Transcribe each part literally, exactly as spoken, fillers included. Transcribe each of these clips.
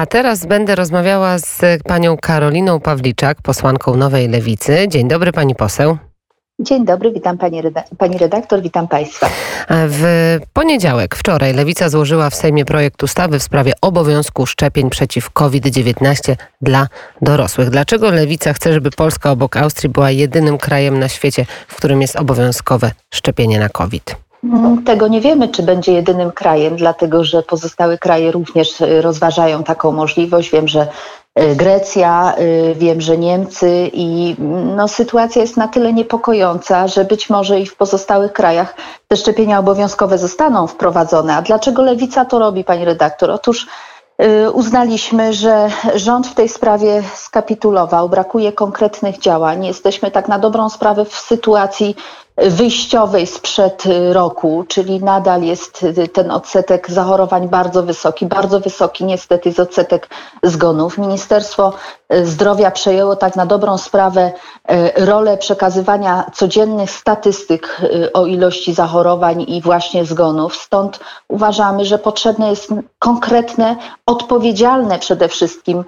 A teraz będę rozmawiała z panią Karoliną Pawliczak, posłanką Nowej Lewicy. Dzień dobry, pani poseł. Dzień dobry, witam pani, pani redaktor, witam państwa. W poniedziałek, wczoraj, Lewica złożyła w Sejmie projekt ustawy w sprawie obowiązku szczepień przeciw kowid dziewiętnaście dla dorosłych. Dlaczego Lewica chce, żeby Polska obok Austrii była jedynym krajem na świecie, w którym jest obowiązkowe szczepienie na COVID? Tego nie wiemy, czy będzie jedynym krajem, dlatego że pozostałe kraje również rozważają taką możliwość. Wiem, że Grecja, wiem, że Niemcy i no, sytuacja jest na tyle niepokojąca, że być może i w pozostałych krajach te szczepienia obowiązkowe zostaną wprowadzone. A dlaczego Lewica to robi, pani redaktor? Otóż uznaliśmy, że rząd w tej sprawie skapitulował, brakuje konkretnych działań. Jesteśmy tak na dobrą sprawę w sytuacji wyjściowej sprzed roku, czyli nadal jest ten odsetek zachorowań bardzo wysoki, bardzo wysoki niestety jest odsetek zgonów. Ministerstwo Zdrowia przejęło tak na dobrą sprawę rolę przekazywania codziennych statystyk o ilości zachorowań i właśnie zgonów. Stąd uważamy, że potrzebne jest konkretne, odpowiedzialne przede wszystkim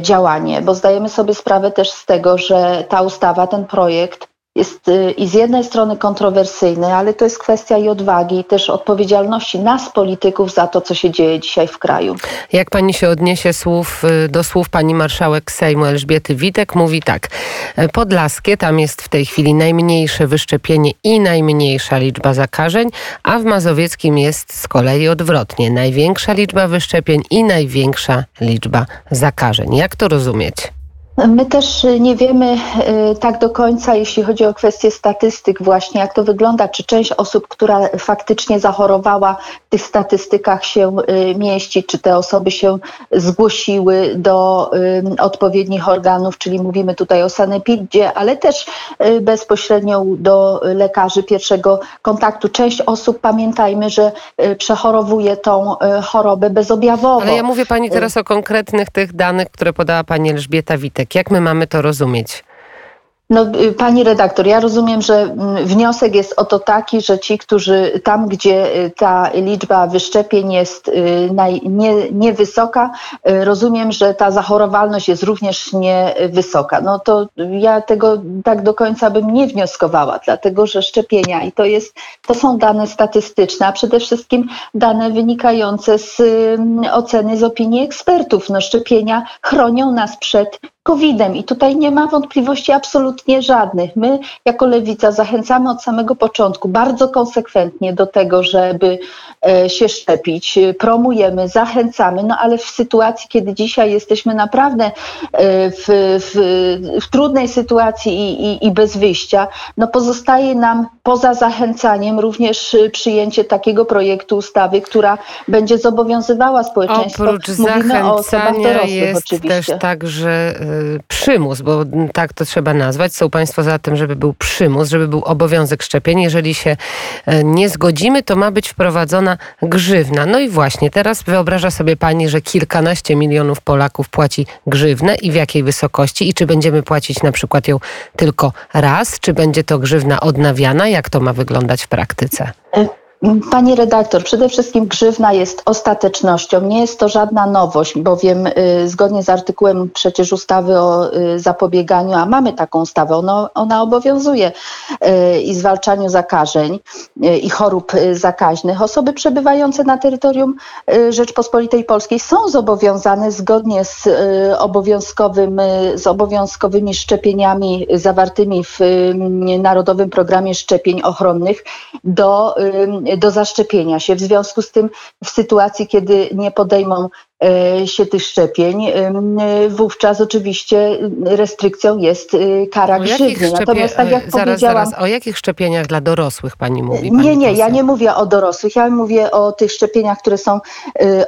działanie, bo zdajemy sobie sprawę też z tego, że ta ustawa, ten projekt jest i z jednej strony kontrowersyjny, ale to jest kwestia i odwagi, i też odpowiedzialności nas, polityków, za to, co się dzieje dzisiaj w kraju. Jak pani się odniesie słów, do słów pani marszałek Sejmu Elżbiety Witek? Mówi tak: Podlaskie, tam jest w tej chwili najmniejsze wyszczepienie i najmniejsza liczba zakażeń, a w mazowieckim jest z kolei odwrotnie. Największa liczba wyszczepień i największa liczba zakażeń. Jak to rozumieć? My też nie wiemy tak do końca, jeśli chodzi o kwestię statystyk właśnie, jak to wygląda, czy część osób, która faktycznie zachorowała, w tych statystykach się mieści, czy te osoby się zgłosiły do odpowiednich organów, czyli mówimy tutaj o sanepidzie, ale też bezpośrednio do lekarzy pierwszego kontaktu. Część osób, pamiętajmy, że przechorowuje tą chorobę bezobjawowo. Ale ja mówię pani teraz o konkretnych tych danych, które podała pani Elżbieta Witek. Jak my mamy to rozumieć? No, pani redaktor, ja rozumiem, że wniosek jest oto taki, że ci, którzy tam, gdzie ta liczba wyszczepień jest naj, nie, niewysoka, rozumiem, że ta zachorowalność jest również niewysoka. No to ja tego tak do końca bym nie wnioskowała, dlatego że szczepienia i to jest, to są dane statystyczne, a przede wszystkim dane wynikające z oceny, z opinii ekspertów. No, szczepienia chronią nas przed kowidem i tutaj nie ma wątpliwości absolutnie żadnych. My jako Lewica zachęcamy od samego początku bardzo konsekwentnie do tego, żeby się szczepić. Promujemy, zachęcamy, no ale w sytuacji, kiedy dzisiaj jesteśmy naprawdę w, w, w trudnej sytuacji i, i, i bez wyjścia, no pozostaje nam poza zachęcaniem również przyjęcie takiego projektu ustawy, która będzie zobowiązywała społeczeństwo. Oprócz zachęcania o osobach dorosłych, jest oczywiście też także przymus, bo tak to trzeba nazwać. Są państwo za tym, żeby był przymus, żeby był obowiązek szczepień. Jeżeli się nie zgodzimy, to ma być wprowadzona grzywna. No i właśnie, teraz wyobraża sobie pani, że kilkanaście milionów Polaków płaci grzywnę i w jakiej wysokości? I czy będziemy płacić na przykład ją tylko raz? Czy będzie to grzywna odnawiana? Jak to ma wyglądać w praktyce? Pani redaktor, przede wszystkim grzywna jest ostatecznością. Nie jest to żadna nowość, bowiem y, zgodnie z artykułem przecież ustawy o y, zapobieganiu, a mamy taką ustawę, ono, ona obowiązuje y, i zwalczaniu zakażeń y, i chorób y, zakaźnych. Osoby przebywające na terytorium y, Rzeczpospolitej Polskiej są zobowiązane zgodnie z, y, obowiązkowym, y, z obowiązkowymi szczepieniami zawartymi w y, Narodowym Programie Szczepień Ochronnych do y, do zaszczepienia się. W związku z tym w sytuacji, kiedy nie podejmą się tych szczepień, wówczas oczywiście restrykcją jest kara grzywny. Natomiast tak jak zaraz, powiedziałam... Zaraz, o jakich szczepieniach dla dorosłych pani mówi? Pani nie, nie, poseł? Ja nie mówię o dorosłych. Ja mówię o tych szczepieniach, które są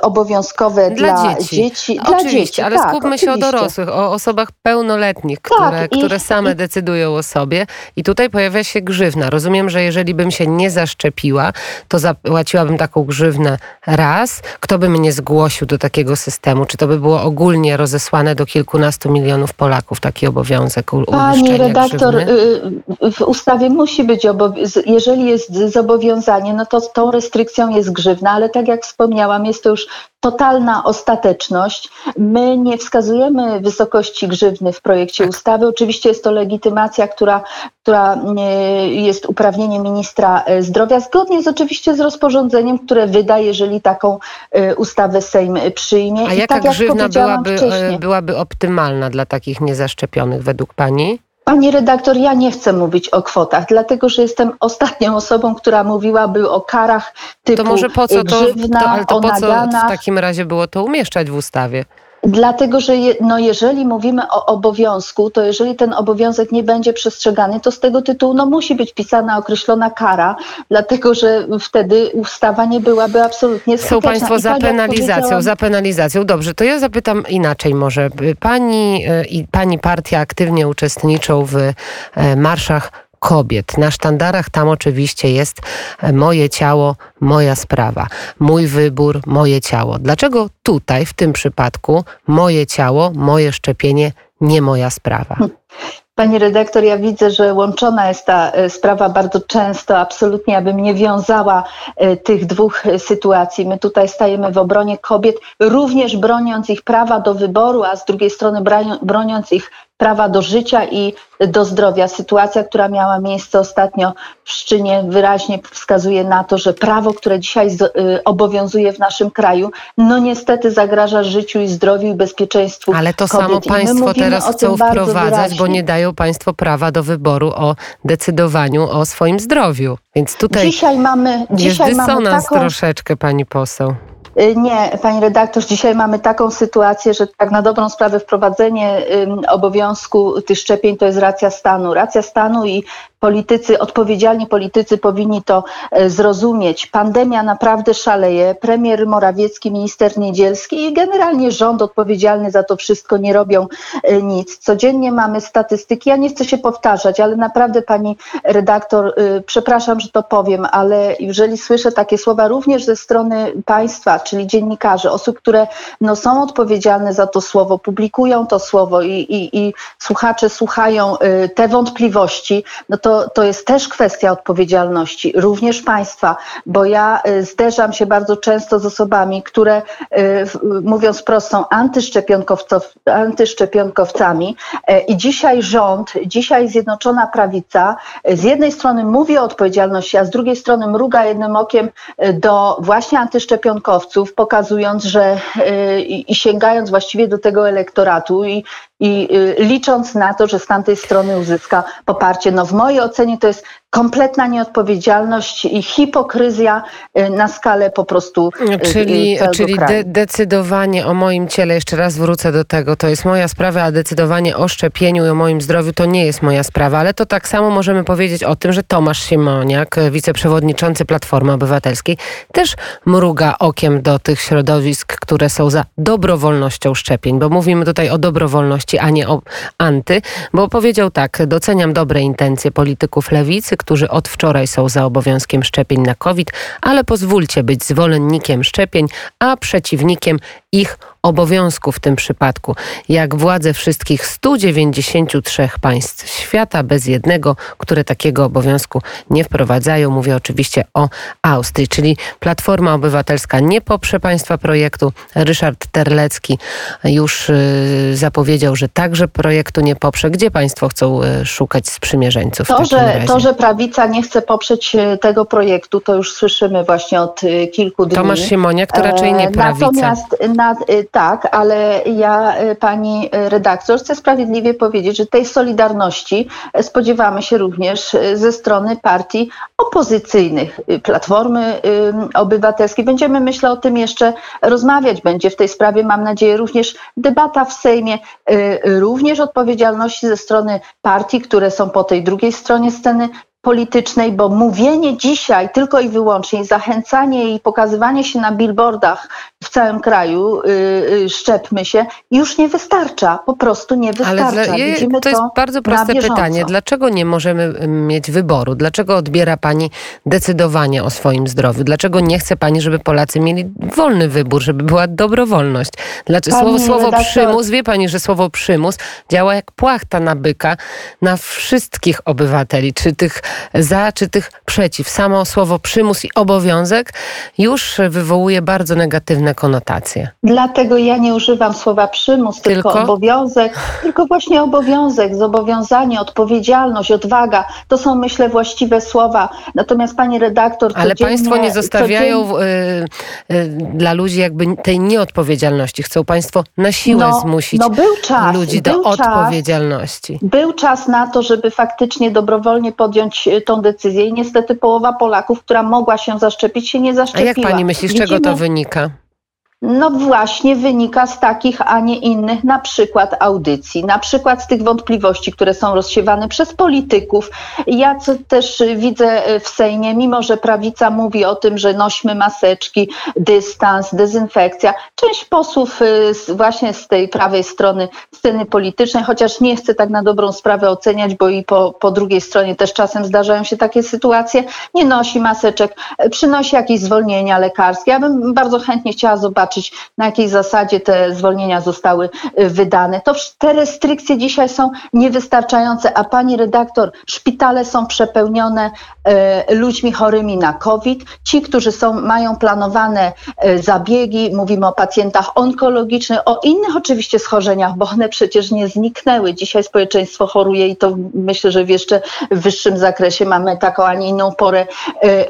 obowiązkowe dla, dla dzieci. dzieci. Dla oczywiście, dzieci, ale tak, skupmy oczywiście. się o dorosłych, o osobach pełnoletnich, które, tak, które i, same i, decydują o sobie. I tutaj pojawia się grzywna. Rozumiem, że jeżeli bym się nie zaszczepiła, to zapłaciłabym taką grzywnę raz. Kto by mnie zgłosił do takiego takiego systemu? Czy to by było ogólnie rozesłane do kilkunastu milionów Polaków, taki obowiązek uiszczenia grzywny? Pani redaktor, w ustawie musi być, obowiąz- jeżeli jest zobowiązanie, no to tą restrykcją jest grzywna, ale tak jak wspomniałam, jest to już totalna ostateczność. My nie wskazujemy wysokości grzywny w projekcie ustawy. Oczywiście jest to legitymacja, która, która jest uprawnieniem ministra zdrowia, zgodnie z oczywiście z rozporządzeniem, które wyda, jeżeli taką ustawę Sejm przyjmie. A I jaka tak, grzywna jak byłaby, byłaby optymalna dla takich niezaszczepionych według pani? Pani redaktor, ja nie chcę mówić o kwotach, dlatego że jestem ostatnią osobą, która mówiłaby o karach typu to może po co to, grzywna, to, ale to o po co w takim razie było to umieszczać w ustawie? Dlatego, że je, no jeżeli mówimy o obowiązku, to jeżeli ten obowiązek nie będzie przestrzegany, to z tego tytułu no, musi być pisana określona kara, dlatego że wtedy ustawa nie byłaby absolutnie skuteczna. Są państwo za penalizacją, za penalizacją. Dobrze, to ja zapytam inaczej może. Pani i pani partia aktywnie uczestniczą w marszach kobiet. Na sztandarach tam oczywiście jest moje ciało, moja sprawa. Mój wybór, moje ciało. Dlaczego tutaj, w tym przypadku, moje ciało, moje szczepienie, nie moja sprawa? Pani redaktor, ja widzę, że łączona jest ta sprawa bardzo często, absolutnie, abym nie wiązała tych dwóch sytuacji. My tutaj stajemy w obronie kobiet, również broniąc ich prawa do wyboru, a z drugiej strony broniąc ich prawa do życia i do zdrowia. Sytuacja, która miała miejsce ostatnio w Szczynie, wyraźnie wskazuje na to, że prawo, które dzisiaj obowiązuje w naszym kraju, no niestety zagraża życiu i zdrowiu i bezpieczeństwu kobiet. Ale to samo państwo teraz chcą wprowadzać, bo nie dają państwo prawa do wyboru o decydowaniu o swoim zdrowiu. Więc tutaj dzisiaj mamy, dzisiaj jest dysonans taką... troszeczkę, pani poseł. Nie, pani redaktor, dzisiaj mamy taką sytuację, że tak na dobrą sprawę wprowadzenie obowiązku tych szczepień to jest racja stanu. Racja stanu i politycy, odpowiedzialni politycy powinni to zrozumieć. Pandemia naprawdę szaleje. Premier Morawiecki, minister Niedzielski i generalnie rząd odpowiedzialny za to wszystko nie robią nic. Codziennie mamy statystyki. Ja nie chcę się powtarzać, ale naprawdę pani redaktor, przepraszam, że to powiem, ale jeżeli słyszę takie słowa również ze strony państwa, czyli dziennikarzy, osób, które no, są odpowiedzialne za to słowo, publikują to słowo i, i, i słuchacze słuchają y, te wątpliwości, no to, to jest też kwestia odpowiedzialności, również państwa, bo ja y, zderzam się bardzo często z osobami, które y, mówiąc wprost są antyszczepionkowcow, antyszczepionkowcami y, i dzisiaj rząd, dzisiaj Zjednoczona Prawica y, z jednej strony mówi o odpowiedzialności, a z drugiej strony mruga jednym okiem y, do właśnie antyszczepionkowców, pokazując, że yy, i sięgając właściwie do tego elektoratu i, i yy, licząc na to, że z tamtej strony uzyska poparcie. No w mojej ocenie to jest kompletna nieodpowiedzialność i hipokryzja yy, na skalę po prostu yy, Czyli, całego czyli kraju. De- decydowanie o moim ciele, jeszcze raz wrócę do tego, to jest moja sprawa, a decydowanie o szczepieniu i o moim zdrowiu to nie jest moja sprawa, ale to tak samo możemy powiedzieć o tym, że Tomasz Siemoniak, wiceprzewodniczący Platformy Obywatelskiej, też mruga okiem do tych środowisk, które są za dobrowolnością szczepień, bo mówimy tutaj o dobrowolności, a nie o anty, bo powiedział tak: doceniam dobre intencje polityków lewicy, którzy od wczoraj są za obowiązkiem szczepień na COVID, ale pozwólcie być zwolennikiem szczepień, a przeciwnikiem ich obowiązku w tym przypadku, jak władze wszystkich stu dziewięćdziesięciu trzech państw świata, bez jednego, które takiego obowiązku nie wprowadzają. Mówię oczywiście o Austrii, czyli Platforma Obywatelska nie poprze państwa projektu. Ryszard Terlecki już yy, zapowiedział, że także projektu nie poprze. Gdzie państwo chcą yy, szukać sprzymierzeńców? To, że, to, że prawica nie chce poprzeć yy, tego projektu, to już słyszymy właśnie od yy, kilku dni. Tomasz Siemoniak to raczej nie prawica. Natomiast na, yy, tak, ale ja, pani redaktor, chcę sprawiedliwie powiedzieć, że tej solidarności spodziewamy się również ze strony partii opozycyjnych, Platformy Obywatelskiej. Będziemy, myślę, o tym jeszcze rozmawiać. Będzie w tej sprawie, mam nadzieję, również debata w Sejmie, również odpowiedzialności ze strony partii, które są po tej drugiej stronie sceny politycznej, bo mówienie dzisiaj tylko i wyłącznie, zachęcanie i pokazywanie się na billboardach w całym kraju, yy, szczepmy się, już nie wystarcza, po prostu nie wystarcza. Ale dla, je, to jest to bardzo proste pytanie. Dlaczego nie możemy mieć wyboru? Dlaczego odbiera pani decydowanie o swoim zdrowiu? Dlaczego nie chce pani, żeby Polacy mieli wolny wybór, żeby była dobrowolność? Dlaczego słowo, słowo przymus, wie pani, że słowo przymus działa jak płachta na byka na wszystkich obywateli, czy tych za, czy tych przeciw. Samo słowo przymus i obowiązek już wywołuje bardzo negatywne konotacje. Dlatego ja nie używam słowa przymus, tylko, tylko obowiązek, tylko właśnie obowiązek, zobowiązanie, odpowiedzialność, odwaga. To są, myślę, właściwe słowa. Natomiast pani redaktor... Ale państwo nie zostawiają codziennie... y, y, dla ludzi jakby tej nieodpowiedzialności. Chcą państwo na siłę no, zmusić no był czas, ludzi był do odpowiedzialności. Czas, był czas na to, żeby faktycznie dobrowolnie podjąć tą decyzję i niestety połowa Polaków, która mogła się zaszczepić, się nie zaszczepiła. A jak pani myśli, z czego to wynika? No właśnie wynika z takich, a nie innych, na przykład audycji, na przykład z tych wątpliwości, które są rozsiewane przez polityków. Ja co też widzę w Sejmie, mimo że prawica mówi o tym, że nośmy maseczki, dystans, dezynfekcja. Część posłów właśnie z tej prawej strony sceny politycznej, chociaż nie chcę tak na dobrą sprawę oceniać, bo i po, po drugiej stronie też czasem zdarzają się takie sytuacje, nie nosi maseczek, przynosi jakieś zwolnienia lekarskie. Ja bym bardzo chętnie chciała zobaczyć, na jakiej zasadzie te zwolnienia zostały wydane. To te restrykcje dzisiaj są niewystarczające, a pani redaktor, szpitale są przepełnione e, ludźmi chorymi na COVID. Ci, którzy są, mają planowane e, zabiegi, mówimy o pacjentach onkologicznych, o innych oczywiście schorzeniach, bo one przecież nie zniknęły. Dzisiaj społeczeństwo choruje i to myślę, że w jeszcze wyższym zakresie mamy taką, a nie inną porę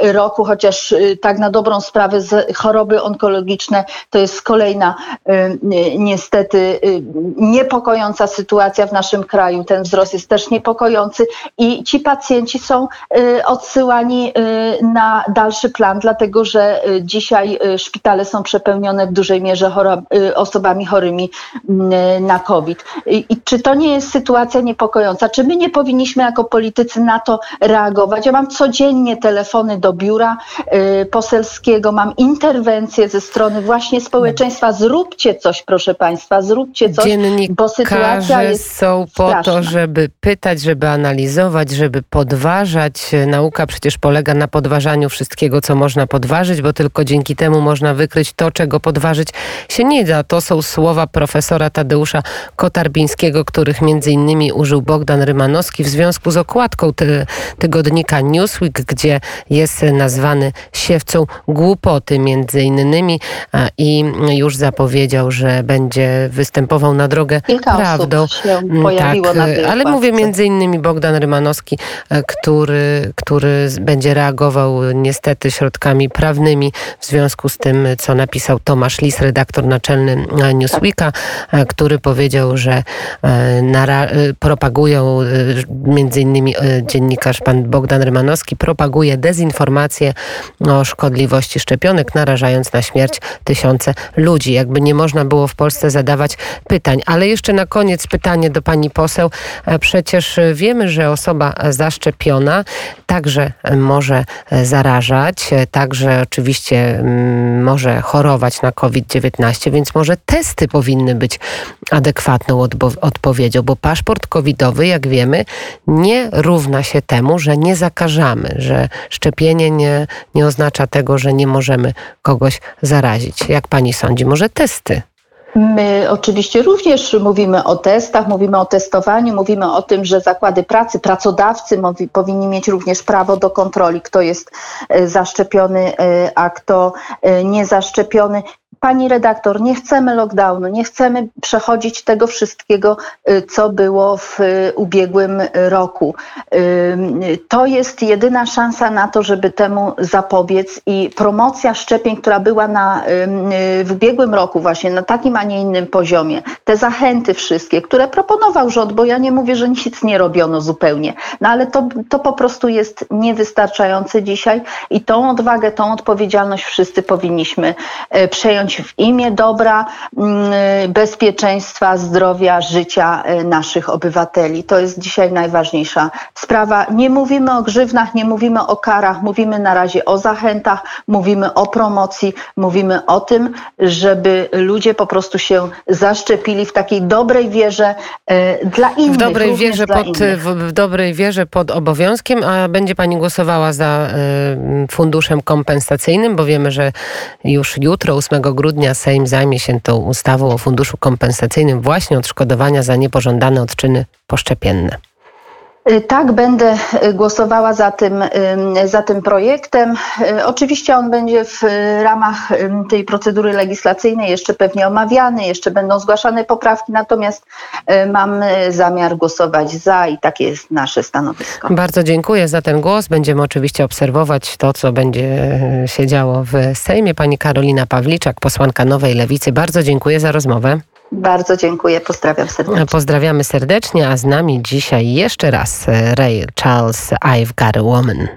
e, roku, chociaż e, tak na dobrą sprawę z, choroby onkologiczne to jest kolejna niestety niepokojąca sytuacja w naszym kraju. Ten wzrost jest też niepokojący i ci pacjenci są odsyłani na dalszy plan, dlatego że dzisiaj szpitale są przepełnione w dużej mierze osobami chorymi na COVID. I czy to nie jest sytuacja niepokojąca? Czy my nie powinniśmy jako politycy na to reagować? Ja mam codziennie telefony do biura poselskiego, mam interwencje ze strony właśnie społeczeństwa, zróbcie coś, proszę państwa, zróbcie coś, bo sytuacja jest są po straszna. To, żeby pytać, żeby analizować, żeby podważać. Nauka przecież polega na podważaniu wszystkiego, co można podważyć, bo tylko dzięki temu można wykryć to, czego podważyć się nie da. To są słowa profesora Tadeusza Kotarbińskiego, których między innymi użył Bogdan Rymanowski w związku z okładką ty- tygodnika Newsweek, gdzie jest nazwany siewcą głupoty między innymi. I już zapowiedział, że będzie występował na drogę Kilka prawdą. Tak, na ale mówię między innymi Bogdan Rymanowski, który, który będzie reagował niestety środkami prawnymi w związku z tym, co napisał Tomasz Lis, redaktor naczelny Newsweeka, tak. który powiedział, że nara- propagują, między innymi dziennikarz pan Bogdan Rymanowski propaguje dezinformację o szkodliwości szczepionek, narażając na śmierć tysiące ludzi. Jakby nie można było w Polsce zadawać pytań. Ale jeszcze na koniec pytanie do pani poseł. Przecież wiemy, że osoba zaszczepiona także może zarażać, także oczywiście może chorować na COVID dziewiętnaście, więc może testy powinny być adekwatną odbo- odpowiedzią, bo paszport covidowy, jak wiemy, nie równa się temu, że nie zakażamy, że szczepienie nie, nie oznacza tego, że nie możemy kogoś zarazić. Jak pani sądzi, może testy? My oczywiście również mówimy o testach, mówimy o testowaniu, mówimy o tym, że zakłady pracy, pracodawcy mówi, powinni mieć również prawo do kontroli, kto jest zaszczepiony, a kto niezaszczepiony. Pani redaktor, nie chcemy lockdownu, nie chcemy przechodzić tego wszystkiego, co było w ubiegłym roku. To jest jedyna szansa na to, żeby temu zapobiec i promocja szczepień, która była na, w ubiegłym roku właśnie na takim, a nie innym poziomie. Te zachęty wszystkie, które proponował rząd, bo ja nie mówię, że nic nie robiono zupełnie, no ale to, to po prostu jest niewystarczające dzisiaj i tą odwagę, tą odpowiedzialność wszyscy powinniśmy przejąć czynić w imię dobra, bezpieczeństwa, zdrowia, życia naszych obywateli. To jest dzisiaj najważniejsza sprawa. Nie mówimy o grzywnach, nie mówimy o karach, mówimy na razie o zachętach, mówimy o promocji, mówimy o tym, żeby ludzie po prostu się zaszczepili w takiej dobrej wierze e, dla innych. W dobrej wierze, pod, w, w dobrej wierze pod obowiązkiem, a będzie pani głosowała za y, funduszem kompensacyjnym, bo wiemy, że już jutro, ósmego grudnia, Sejm zajmie się tą ustawą o funduszu kompensacyjnym właśnie odszkodowania za niepożądane odczyny poszczepienne. Tak, będę głosowała za tym, za tym projektem. Oczywiście on będzie w ramach tej procedury legislacyjnej jeszcze pewnie omawiany, jeszcze będą zgłaszane poprawki, natomiast mam zamiar głosować za i takie jest nasze stanowisko. Bardzo dziękuję za ten głos. Będziemy oczywiście obserwować to, co będzie się działo w Sejmie. Pani Karolina Pawliczak, posłanka Nowej Lewicy. Bardzo dziękuję za rozmowę. Bardzo dziękuję, pozdrawiam serdecznie. Pozdrawiamy serdecznie, a z nami dzisiaj jeszcze raz Ray Charles, I've Got a Woman.